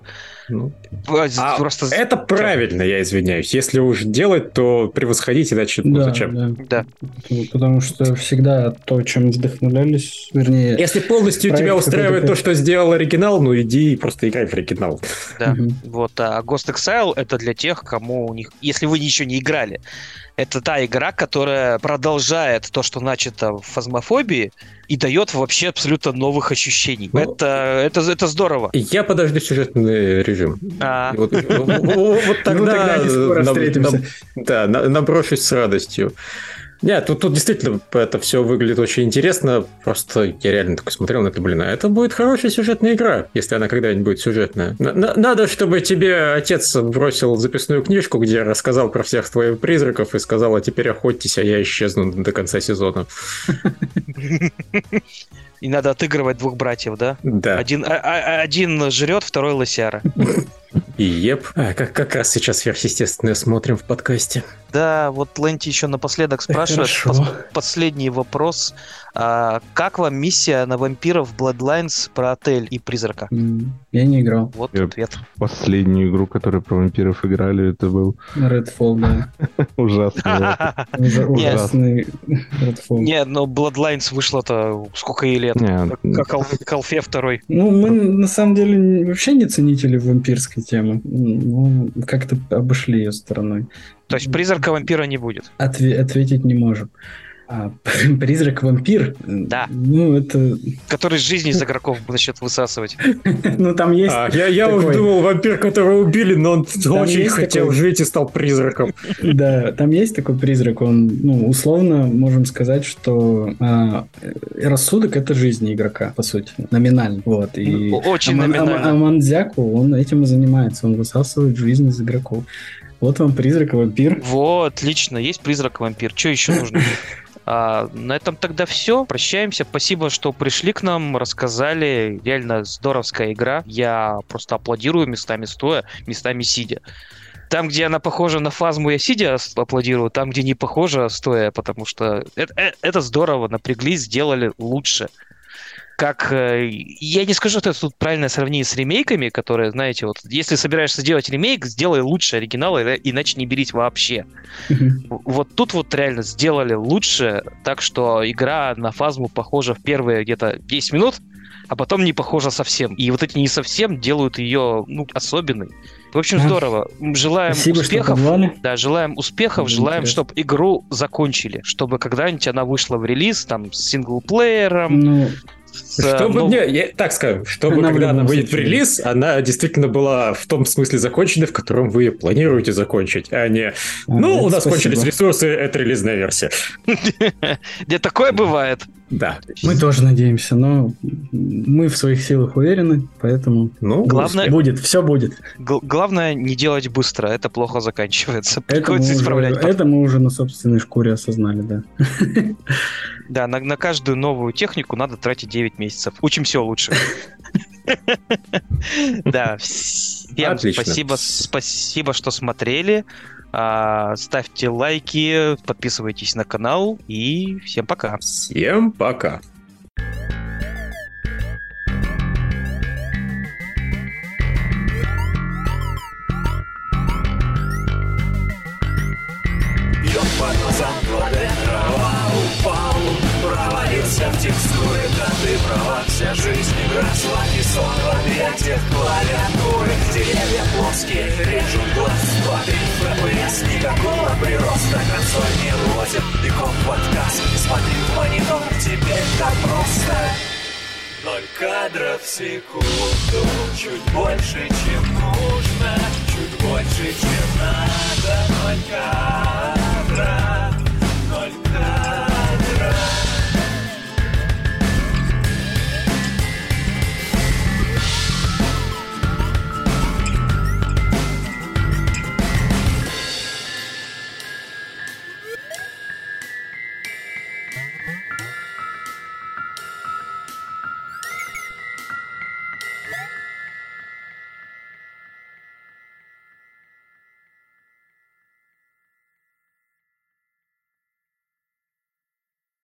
Это правильно, я извиняюсь. Если уж делать, то превосходить, иначе зачем? Да. Потому что всегда то, чем вдохновлялись, вернее... Если полностью тебя устраивает то, что сделал оригинал, ну иди и просто играй в оригинал. Да, а Ghost Exile это для тех, кому у них... Если вы еще не играли, это та игра, которая продолжает то, что начато в фазмофобии, и дает вообще абсолютно новых ощущений. Это здорово. Я подожду сюжетный режим. Вот тогда не скоро встретимся. Да, наброшусь с радостью. Нет, тут действительно это все выглядит очень интересно. Просто я реально такой смотрел на это, это будет хорошая сюжетная игра, если она когда-нибудь будет сюжетная. Надо, чтобы тебе отец бросил записную книжку, где рассказал про всех твоих призраков и сказал, а теперь охотьтесь, а я исчезну до конца сезона. И надо отыгрывать 2 братьев, да? Да. Один жрет, второй лосяра. Еп. Как раз сейчас сверхъестественное смотрим в подкасте. Да, вот Лэнти еще напоследок спрашивает. Последний вопрос. Как вам миссия на вампиров Bloodlines про отель и призрака? Я не играл. Вот ответ. Последнюю игру, которую про вампиров играли, это был... Redfall, да. Ужасный Redfall. Не, но Bloodlines вышло-то сколько ей лет. Как Алфе 2. Ну, мы на самом деле вообще не ценители вампирской темы. Ну, как-то обошли ее стороной. То есть призрака вампира не будет? Ответить не можем. Призрак-вампир? Да. Ну, это... Который жизни из игроков начнет высасывать. Ну, там есть... Я уже думал, вампир, которого убили, но он очень хотел жить и стал призраком. Да, там есть такой призрак. Он, ну, условно, можем сказать, что рассудок — это жизнь игрока, по сути. Номинально. Вот. И очень номинально. А Мандзяку, он этим и занимается. Он высасывает жизнь из игроков. Вот вам призрак-вампир. Вот, отлично. Есть призрак-вампир. Что еще нужно? На этом тогда все. Прощаемся. Спасибо, что пришли к нам, рассказали. Реально здоровская игра. Я просто аплодирую местами стоя, местами сидя. Там, где она похожа на фазму, я сидя аплодирую. Там, где не похожа, стоя, потому что это здорово. Напряглись, сделали лучше. Как я не скажу, что это тут правильное сравнение с ремейками, которые, знаете, вот если собираешься делать ремейк, сделай лучше оригинала, иначе не берись вообще. Вот тут вот реально сделали лучше, так что игра на фазму похожа в первые где-то 10 минут, а потом не похожа совсем. И вот эти не совсем делают ее, ну, особенной. В общем, здорово. Желаем успехов. Да, желаем успехов, желаем, чтобы игру закончили, чтобы когда-нибудь она вышла в релиз, там, с синглплеером. Чтобы, ну, я так скажу, чтобы когда она выйдет в релиз, она действительно была в том смысле закончена, в котором вы планируете закончить, а не ну, у нас кончились ресурсы, это релизная версия. Где такое бывает. Да. Мы тоже надеемся, но мы в своих силах уверены, поэтому будет, все будет. Главное не делать быстро, это плохо заканчивается. Приходится исправлять. Это мы уже на собственной шкуре осознали, да. Да, на каждую новую технику надо тратить 9 месяцев. Учимся лучше. Да, всем спасибо, что смотрели. Ставьте лайки, подписывайтесь на канал и всем пока. Всем пока. В текстуры, да ты права, вся жизнь игра, сладкий сон в объятиях клавиатуры. Деревья плоские, режут глаз, 2-3 FPS, никакого прироста, консоль не лозит, и комп-подкаст, и смотри в монитор, теперь так просто. 0 кадров в секунду, чуть больше, чем нужно, чуть больше, чем надо, 0 кадров.